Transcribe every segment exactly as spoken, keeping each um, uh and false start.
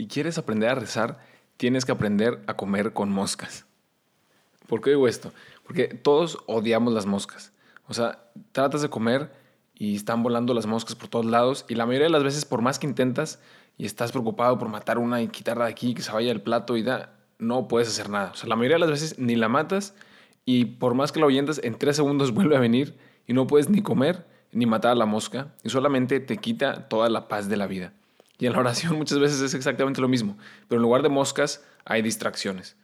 Si quieres aprender a rezar, tienes que aprender a comer con moscas. ¿Por qué digo esto? Porque todos odiamos las moscas. O sea, tratas de comer y están volando las moscas por todos lados y la mayoría de las veces, por más que intentas y estás preocupado por matar una y quitarla de aquí, que se vaya el plato y da, no puedes hacer nada. O sea, la mayoría de las veces ni la matas y por más que la ahuyentas, en tres segundos vuelve a venir y no puedes ni comer ni matar a la mosca y solamente te quita toda la paz de la vida. Y en la oración muchas veces es exactamente lo mismo, pero en lugar de moscas hay distracciones.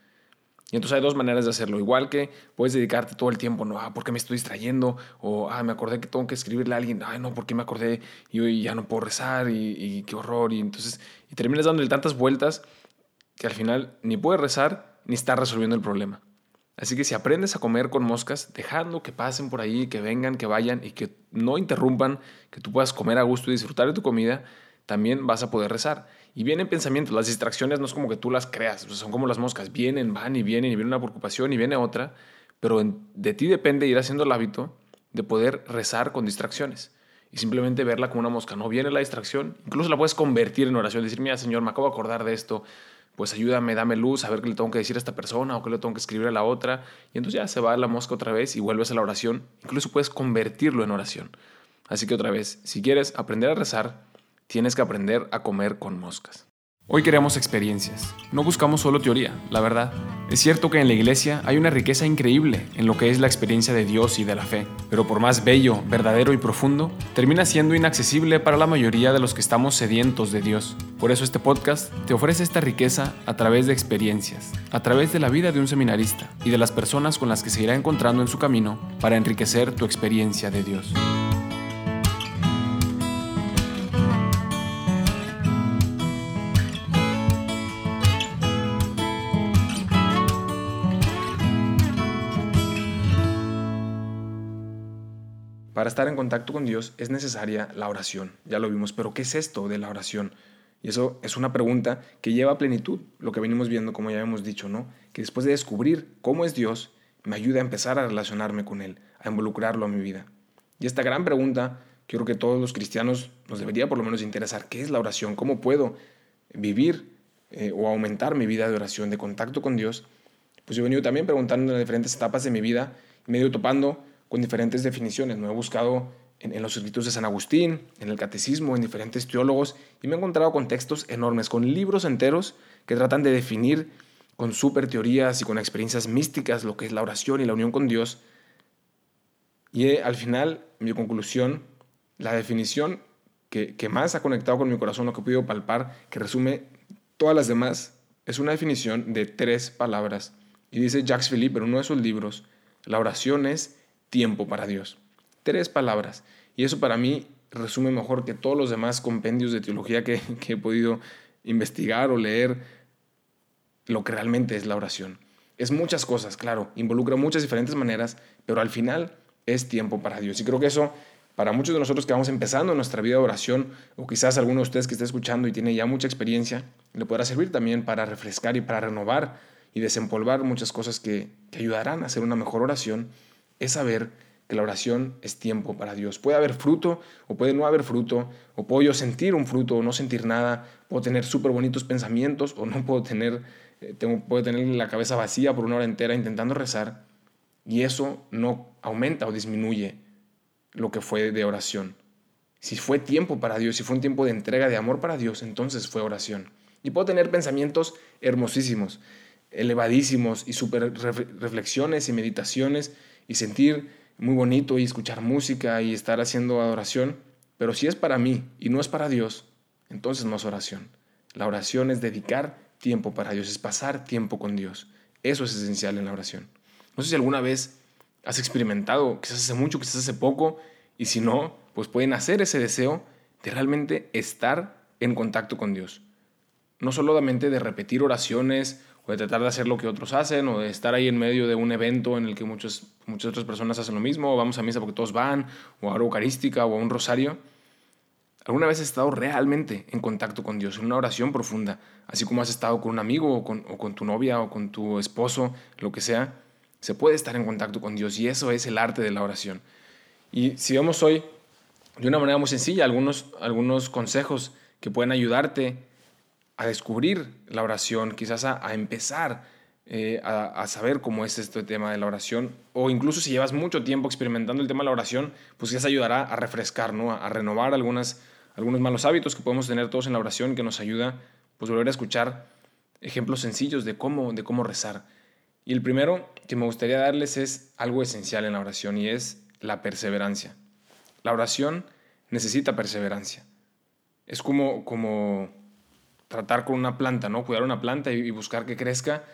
Y entonces hay dos maneras de hacerlo. Igual que puedes dedicarte todo el tiempo, no, ah, ¿por qué me estoy distrayendo? O, ah, me acordé que tengo que escribirle a alguien. Ay, no, ¿por qué me acordé? Y hoy ya no puedo rezar y, y qué horror. Y entonces y terminas dándole tantas vueltas que al final ni puedes rezar ni estás resolviendo el problema. Así que si aprendes a comer con moscas, dejando que pasen por ahí, que vengan, que vayan y que no interrumpan, que tú puedas comer a gusto y disfrutar de tu comida, también vas a poder rezar. Y vienen pensamientos, las distracciones no es como que tú las creas, o sea, son como las moscas, vienen, van y vienen, y viene una preocupación y viene otra, pero en, de ti depende ir haciendo el hábito de poder rezar con distracciones y simplemente verla como una mosca. No viene la distracción, incluso la puedes convertir en oración, decir, mira Señor, me acabo de acordar de esto, pues ayúdame, dame luz, a ver qué le tengo que decir a esta persona o qué le tengo que escribir a la otra, y entonces ya se va la mosca otra vez y vuelves a la oración, incluso puedes convertirlo en oración. Así que otra vez, si quieres aprender a rezar, tienes que aprender a comer con moscas. Hoy queremos experiencias. No buscamos solo teoría, la verdad. Es cierto que en la iglesia hay una riqueza increíble en lo que es la experiencia de Dios y de la fe, pero por más bello, verdadero y profundo, termina siendo inaccesible para la mayoría de los que estamos sedientos de Dios. Por eso este podcast te ofrece esta riqueza a través de experiencias, a través de la vida de un seminarista y de las personas con las que se irá encontrando en su camino para enriquecer tu experiencia de Dios. Para estar en contacto con Dios es necesaria la oración, ya lo vimos, pero ¿qué es esto de la oración? Y eso es una pregunta que lleva a plenitud lo que venimos viendo, como ya hemos dicho, ¿no? Que después de descubrir cómo es Dios, me ayuda a empezar a relacionarme con Él, a involucrarlo a mi vida. Y esta gran pregunta, yo creo que todos los cristianos nos debería por lo menos interesar, ¿qué es la oración? ¿Cómo puedo vivir eh, o aumentar mi vida de oración, de contacto con Dios? Pues yo he venido también preguntando en las diferentes etapas de mi vida, y me he ido topando con diferentes definiciones. Me he buscado en, en los escritos de San Agustín, en el catecismo, en diferentes teólogos, y me he encontrado con textos enormes, con libros enteros que tratan de definir con súper teorías y con experiencias místicas lo que es la oración y la unión con Dios. Y he, al final, mi conclusión, la definición que, que más ha conectado con mi corazón, lo que he podido palpar, que resume todas las demás, es una definición de tres palabras. Y dice Jacques Philippe en uno de sus libros, la oración es tiempo para Dios. Tres palabras. Y eso para mí resume mejor que todos los demás compendios de teología que, que he podido investigar o leer lo que realmente es la oración. Es muchas cosas, claro, involucra muchas diferentes maneras, pero al final es tiempo para Dios. Y creo que eso, para muchos de nosotros que vamos empezando nuestra vida de oración, o quizás alguno de ustedes que esté escuchando y tiene ya mucha experiencia, le podrá servir también para refrescar y para renovar y desempolvar muchas cosas que, que ayudarán a hacer una mejor oración. Es saber que la oración es tiempo para Dios. Puede haber fruto o puede no haber fruto, o puedo yo sentir un fruto o no sentir nada, puedo tener súper bonitos pensamientos o no puedo tener, eh, tengo, puedo tener la cabeza vacía por una hora entera intentando rezar, y eso no aumenta o disminuye lo que fue de oración. Si fue tiempo para Dios, si fue un tiempo de entrega, de amor para Dios, entonces fue oración. Y puedo tener pensamientos hermosísimos, elevadísimos y súper reflexiones y meditaciones y sentir muy bonito y escuchar música y estar haciendo adoración, pero si es para mí y no es para Dios, entonces no es oración. La oración es dedicar tiempo para Dios, es pasar tiempo con Dios. Eso es esencial en la oración. No sé si alguna vez has experimentado, quizás hace mucho, quizás hace poco, y si no, pues pueden hacer ese deseo de realmente estar en contacto con Dios. No solamente de repetir oraciones o de tratar de hacer lo que otros hacen, o de estar ahí en medio de un evento en el que muchos, muchas otras personas hacen lo mismo, o vamos a misa porque todos van, o a una eucarística, o a un rosario. ¿Alguna vez has estado realmente en contacto con Dios, en una oración profunda, así como has estado con un amigo, o con, o con tu novia, o con tu esposo, lo que sea? Se puede estar en contacto con Dios, y eso es el arte de la oración. Y si vemos hoy, de una manera muy sencilla, algunos, algunos consejos que pueden ayudarte a descubrir la oración, quizás a, a empezar eh, a, a saber cómo es este tema de la oración, o incluso si llevas mucho tiempo experimentando el tema de la oración, pues quizás ayudará a refrescar, ¿no? a, a renovar algunas, algunos malos hábitos que podemos tener todos en la oración, que nos ayuda pues volver a escuchar ejemplos sencillos de cómo, de cómo rezar. Y el primero que me gustaría darles es algo esencial en la oración, y es la perseverancia. La oración necesita perseverancia. Es como, como tratar con una planta, ¿no? Cuidar una planta y, y buscar que crezca.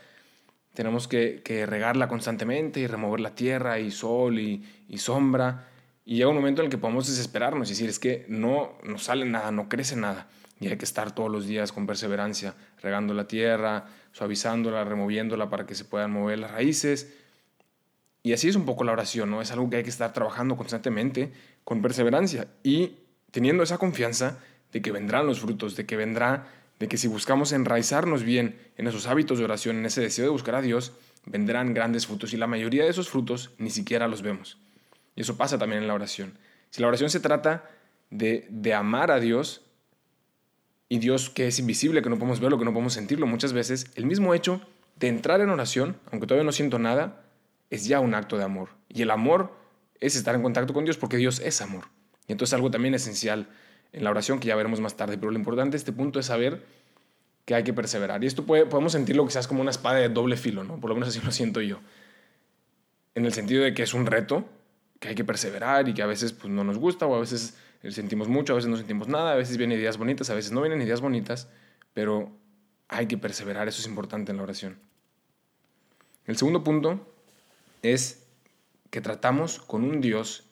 Tenemos que, que regarla constantemente y remover la tierra y sol y, y sombra. Y llega un momento en el que podemos desesperarnos y decir, es que no, no sale nada, no crece nada. Y hay que estar todos los días con perseverancia, regando la tierra, suavizándola, removiéndola para que se puedan mover las raíces. Y así es un poco la oración, ¿no? Es algo que hay que estar trabajando constantemente con perseverancia y teniendo esa confianza de que vendrán los frutos, de que vendrá, de que si buscamos enraizarnos bien en esos hábitos de oración, en ese deseo de buscar a Dios, vendrán grandes frutos, y la mayoría de esos frutos ni siquiera los vemos. Y eso pasa también en la oración. Si la oración se trata de, de amar a Dios, y Dios que es invisible, que no podemos verlo, que no podemos sentirlo muchas veces, el mismo hecho de entrar en oración, aunque todavía no siento nada, es ya un acto de amor. Y el amor es estar en contacto con Dios, porque Dios es amor. Y entonces algo también esencial en la oración, que ya veremos más tarde, pero lo importante de este punto es saber que hay que perseverar. Y esto puede, podemos sentirlo quizás como una espada de doble filo, ¿no? Por lo menos así lo siento yo. En el sentido de que es un reto, que hay que perseverar y que a veces pues, no nos gusta, o a veces sentimos mucho, a veces no sentimos nada, a veces vienen ideas bonitas, a veces no vienen ideas bonitas, pero hay que perseverar, eso es importante en la oración. El segundo punto es que tratamos con un Dios,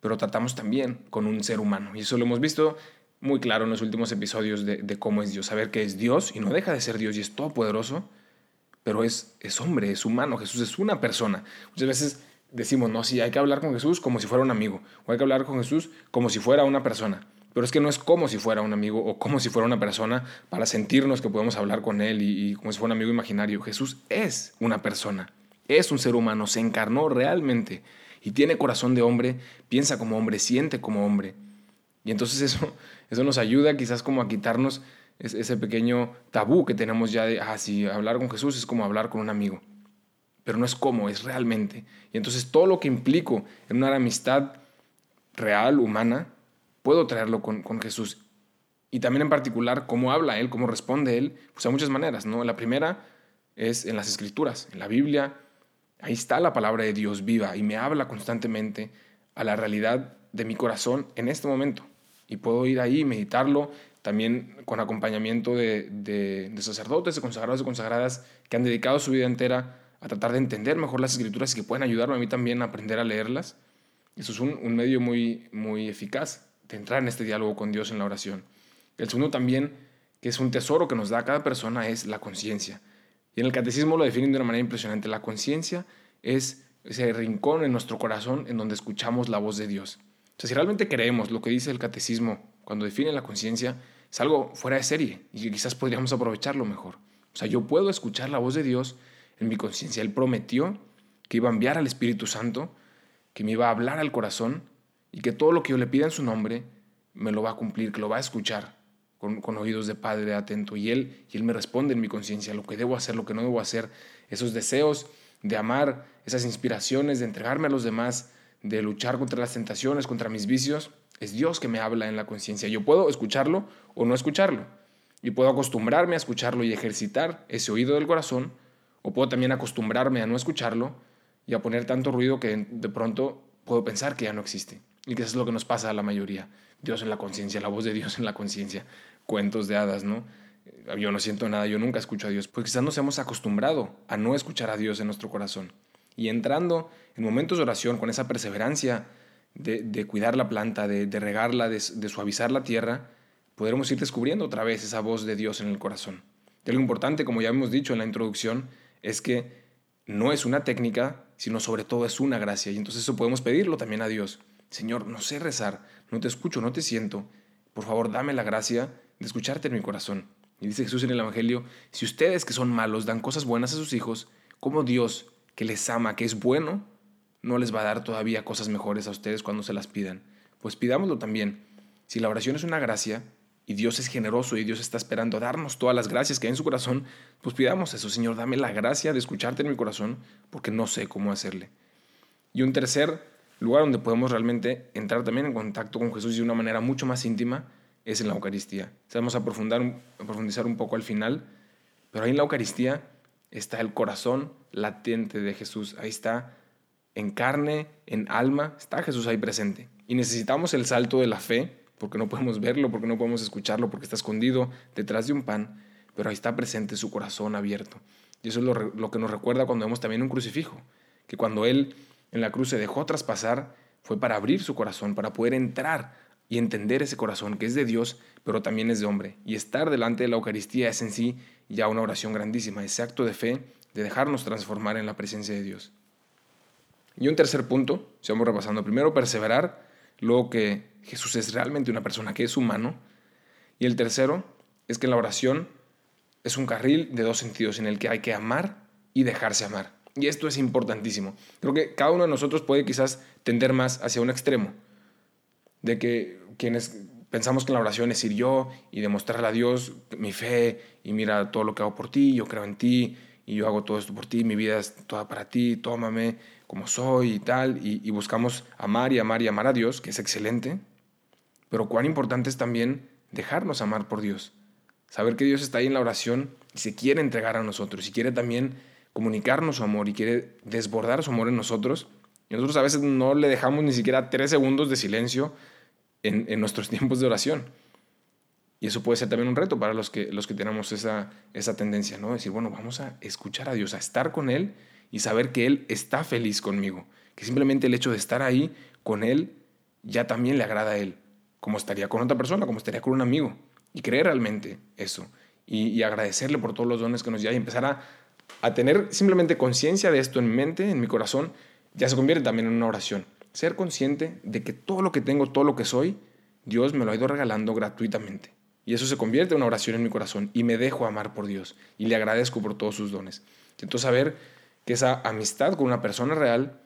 pero tratamos también con un ser humano, y eso lo hemos visto muy claro en los últimos episodios de, de cómo es Dios, saber que es Dios y no deja de ser Dios y es todopoderoso, pero es, es hombre, es humano, Jesús es una persona. Muchas veces decimos, no, sí, hay que hablar con Jesús como si fuera un amigo, o hay que hablar con Jesús como si fuera una persona, pero es que no es como si fuera un amigo o como si fuera una persona para sentirnos que podemos hablar con él y, y como si fuera un amigo imaginario. Jesús es una persona, es un ser humano, se encarnó realmente y tiene corazón de hombre, piensa como hombre, siente como hombre, y entonces eso, eso nos ayuda quizás como a quitarnos ese pequeño tabú que tenemos ya de, ah, sí, hablar con Jesús es como hablar con un amigo. Pero no es como, es realmente. Y entonces todo lo que implico en una amistad real, humana, puedo traerlo con, con Jesús. Y también en particular, cómo habla Él, cómo responde Él, pues a muchas maneras, ¿no? La primera es en las Escrituras, en la Biblia. Ahí está la palabra de Dios viva y me habla constantemente a la realidad de mi corazón en este momento. Y puedo ir ahí, meditarlo, también con acompañamiento de, de, de sacerdotes, de consagrados y consagradas que han dedicado su vida entera a tratar de entender mejor las Escrituras y que pueden ayudarme a mí también a aprender a leerlas. Eso es un, un medio muy, muy eficaz de entrar en este diálogo con Dios en la oración. El segundo también, que es un tesoro que nos da a cada persona, es la conciencia. Y en el Catecismo lo definen de una manera impresionante. La conciencia es ese rincón en nuestro corazón en donde escuchamos la voz de Dios. O sea, si realmente creemos lo que dice el Catecismo cuando define la conciencia, es algo fuera de serie y que quizás podríamos aprovecharlo mejor. O sea, yo puedo escuchar la voz de Dios en mi conciencia. Él prometió que iba a enviar al Espíritu Santo, que me iba a hablar al corazón y que todo lo que yo le pida en su nombre me lo va a cumplir, que lo va a escuchar con, con oídos de padre atento. Y él, y él me responde en mi conciencia lo que debo hacer, lo que no debo hacer, esos deseos de amar, esas inspiraciones, de entregarme a los demás, de luchar contra las tentaciones, contra mis vicios. Es Dios que me habla en la conciencia. Yo puedo escucharlo o no escucharlo. Y puedo acostumbrarme a escucharlo y ejercitar ese oído del corazón, o puedo también acostumbrarme a no escucharlo y a poner tanto ruido que de pronto puedo pensar que ya no existe. Y que eso es lo que nos pasa a la mayoría. Dios en la conciencia, la voz de Dios en la conciencia. Cuentos de hadas, ¿no? Yo no siento nada, yo nunca escucho a Dios. Pues quizás nos hemos acostumbrado a no escuchar a Dios en nuestro corazón. Y entrando en momentos de oración con esa perseverancia de, de cuidar la planta, de, de regarla, de, de suavizar la tierra, podremos ir descubriendo otra vez esa voz de Dios en el corazón. Y algo importante, como ya hemos dicho en la introducción, es que no es una técnica, sino sobre todo es una gracia. Y entonces eso podemos pedirlo también a Dios. Señor, no sé rezar, no te escucho, no te siento. Por favor, dame la gracia de escucharte en mi corazón. Y dice Jesús en el Evangelio, si ustedes que son malos dan cosas buenas a sus hijos, ¿cómo Dios, que les ama, que es bueno, no les va a dar todavía cosas mejores a ustedes cuando se las pidan? Pues pidámoslo también. Si la oración es una gracia, y Dios es generoso y Dios está esperando darnos todas las gracias que hay en su corazón, pues pidamos eso. Señor, dame la gracia de escucharte en mi corazón porque no sé cómo hacerle. Y un tercer lugar donde podemos realmente entrar también en contacto con Jesús de una manera mucho más íntima es en la Eucaristía. Vamos a profundizar, a profundizar un poco al final, pero ahí en la Eucaristía está el corazón latente de Jesús. Ahí está en carne, en alma, está Jesús ahí presente. Y necesitamos el salto de la fe, porque no podemos verlo, porque no podemos escucharlo, porque está escondido detrás de un pan, pero ahí está presente su corazón abierto. Y eso es lo, lo que nos recuerda cuando vemos también un crucifijo, que cuando Él en la cruz se dejó traspasar fue para abrir su corazón, para poder entrar y entender ese corazón que es de Dios, pero también es de hombre. Y estar delante de la Eucaristía es en sí ya una oración grandísima, ese acto de fe de dejarnos transformar en la presencia de Dios. Y un tercer punto, si vamos repasando, primero perseverar, luego que Jesús es realmente una persona que es humano. Y el tercero es que la oración es un carril de dos sentidos en el que hay que amar y dejarse amar. Y esto es importantísimo. Creo que cada uno de nosotros puede quizás tender más hacia un extremo, de que quienes pensamos que la oración es ir yo y demostrarle a Dios mi fe y mira todo lo que hago por ti, yo creo en ti y yo hago todo esto por ti, mi vida es toda para ti, tómame como soy y tal, y, y buscamos amar y amar y amar a Dios, que es excelente, pero cuán importante es también dejarnos amar por Dios, saber que Dios está ahí en la oración y se quiere entregar a nosotros y quiere también comunicarnos su amor y quiere desbordar su amor en nosotros, y nosotros a veces no le dejamos ni siquiera tres segundos de silencio en, en nuestros tiempos de oración. Y eso puede ser también un reto para los que, los que tenemos esa, esa tendencia, ¿no? Decir, bueno, vamos a escuchar a Dios, a estar con Él y saber que Él está feliz conmigo. Que simplemente el hecho de estar ahí con Él ya también le agrada a Él. Como estaría con otra persona, como estaría con un amigo. Y creer realmente eso. Y, y agradecerle por todos los dones que nos da. Y empezar a, a tener simplemente conciencia de esto en mi mente, en mi corazón, ya se convierte también en una oración. Ser consciente de que todo lo que tengo, todo lo que soy, Dios me lo ha ido regalando gratuitamente. Y eso se convierte en una oración en mi corazón y me dejo amar por Dios y le agradezco por todos sus dones. Entonces saber que esa amistad con una persona real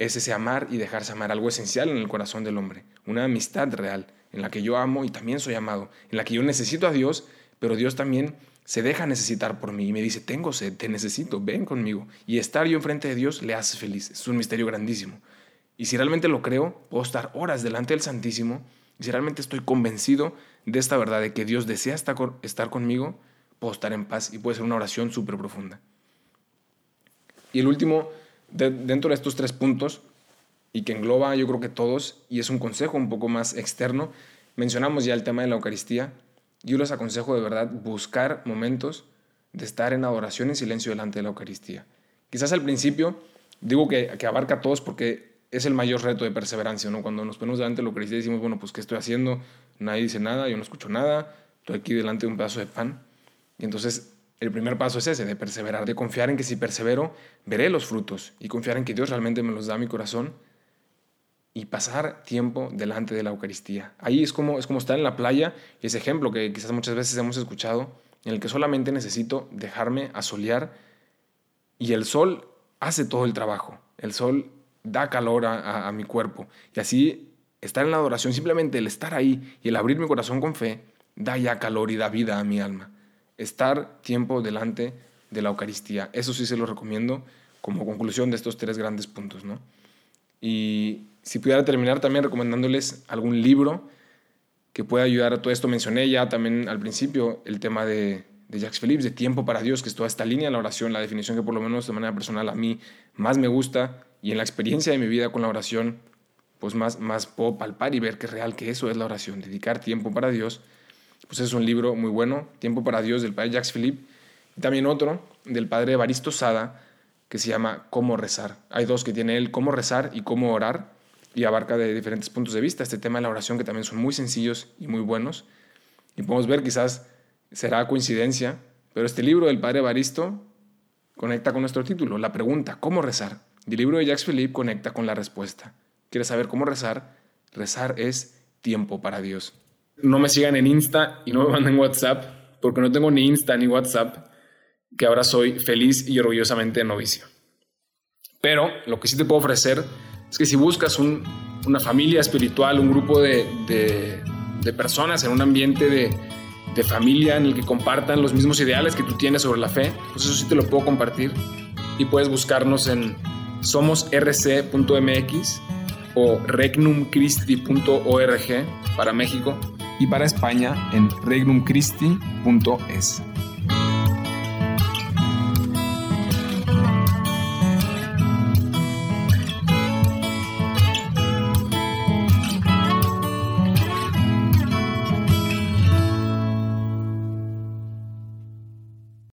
es ese amar y dejarse amar, algo esencial en el corazón del hombre. Una amistad real en la que yo amo y también soy amado, en la que yo necesito a Dios, pero Dios también se deja necesitar por mí y me dice, tengo sed, te necesito, ven conmigo. Y estar yo enfrente de Dios le hace feliz, es un misterio grandísimo. Y si realmente lo creo, puedo estar horas delante del Santísimo. Y si realmente estoy convencido de esta verdad, de que Dios desea estar conmigo, puedo estar en paz y puede ser una oración súper profunda. Y el último, de, dentro de estos tres puntos, y que engloba yo creo que todos, y es un consejo un poco más externo, mencionamos ya el tema de la Eucaristía. Yo les aconsejo de verdad buscar momentos de estar en adoración en silencio delante de la Eucaristía. Quizás al principio, digo que, que abarca a todos porque es el mayor reto de perseverancia, ¿no? Cuando nos ponemos delante de la Eucaristía decimos, bueno, pues, ¿qué estoy haciendo? Nadie dice nada, yo no escucho nada, estoy aquí delante de un pedazo de pan. Y entonces, el primer paso es ese, de perseverar, de confiar en que si persevero, veré los frutos y confiar en que Dios realmente me los da a mi corazón y pasar tiempo delante de la Eucaristía. Ahí es como, es como estar en la playa, ese ejemplo que quizás muchas veces hemos escuchado, en el que solamente necesito dejarme asolear y el sol hace todo el trabajo. El sol da calor a, a, a mi cuerpo. Y así, estar en la adoración, simplemente el estar ahí y el abrir mi corazón con fe, da ya calor y da vida a mi alma. Estar tiempo delante de la Eucaristía. Eso sí se lo recomiendo como conclusión de estos tres grandes puntos, ¿no? Y si pudiera terminar también recomendándoles algún libro que pueda ayudar a todo esto. Mencioné ya también al principio el tema de, de Jacques Philippe, de tiempo para Dios, que es toda esta línea de la oración, la definición que por lo menos de manera personal a mí más me gusta. Y en la experiencia de mi vida con la oración, pues más, más puedo palpar y ver que es real, que eso es la oración, dedicar tiempo para Dios. Pues es un libro muy bueno, Tiempo para Dios, del padre Jacques Philippe. Y también otro, del padre Evaristo Sada, que se llama Cómo rezar. Hay dos que tiene él, Cómo rezar y Cómo orar, y abarca de diferentes puntos de vista este tema de la oración, que también son muy sencillos y muy buenos. Y podemos ver, quizás será coincidencia, pero este libro del padre Evaristo conecta con nuestro título, la pregunta, ¿cómo rezar? El libro de Jacques Philippe conecta con la respuesta. ¿Quieres saber cómo rezar? Rezar es tiempo para Dios. No me sigan en Insta y no me manden WhatsApp, porque no tengo ni Insta ni WhatsApp, que ahora soy feliz y orgullosamente novicio. Pero lo que sí te puedo ofrecer es que si buscas un, una familia espiritual, un grupo de, de, de personas, en un ambiente de, de familia en el que compartan los mismos ideales que tú tienes sobre la fe, pues eso sí te lo puedo compartir. Y puedes buscarnos en somos r c punto m x o regnum christi punto org para México y para España en regnum christi punto es.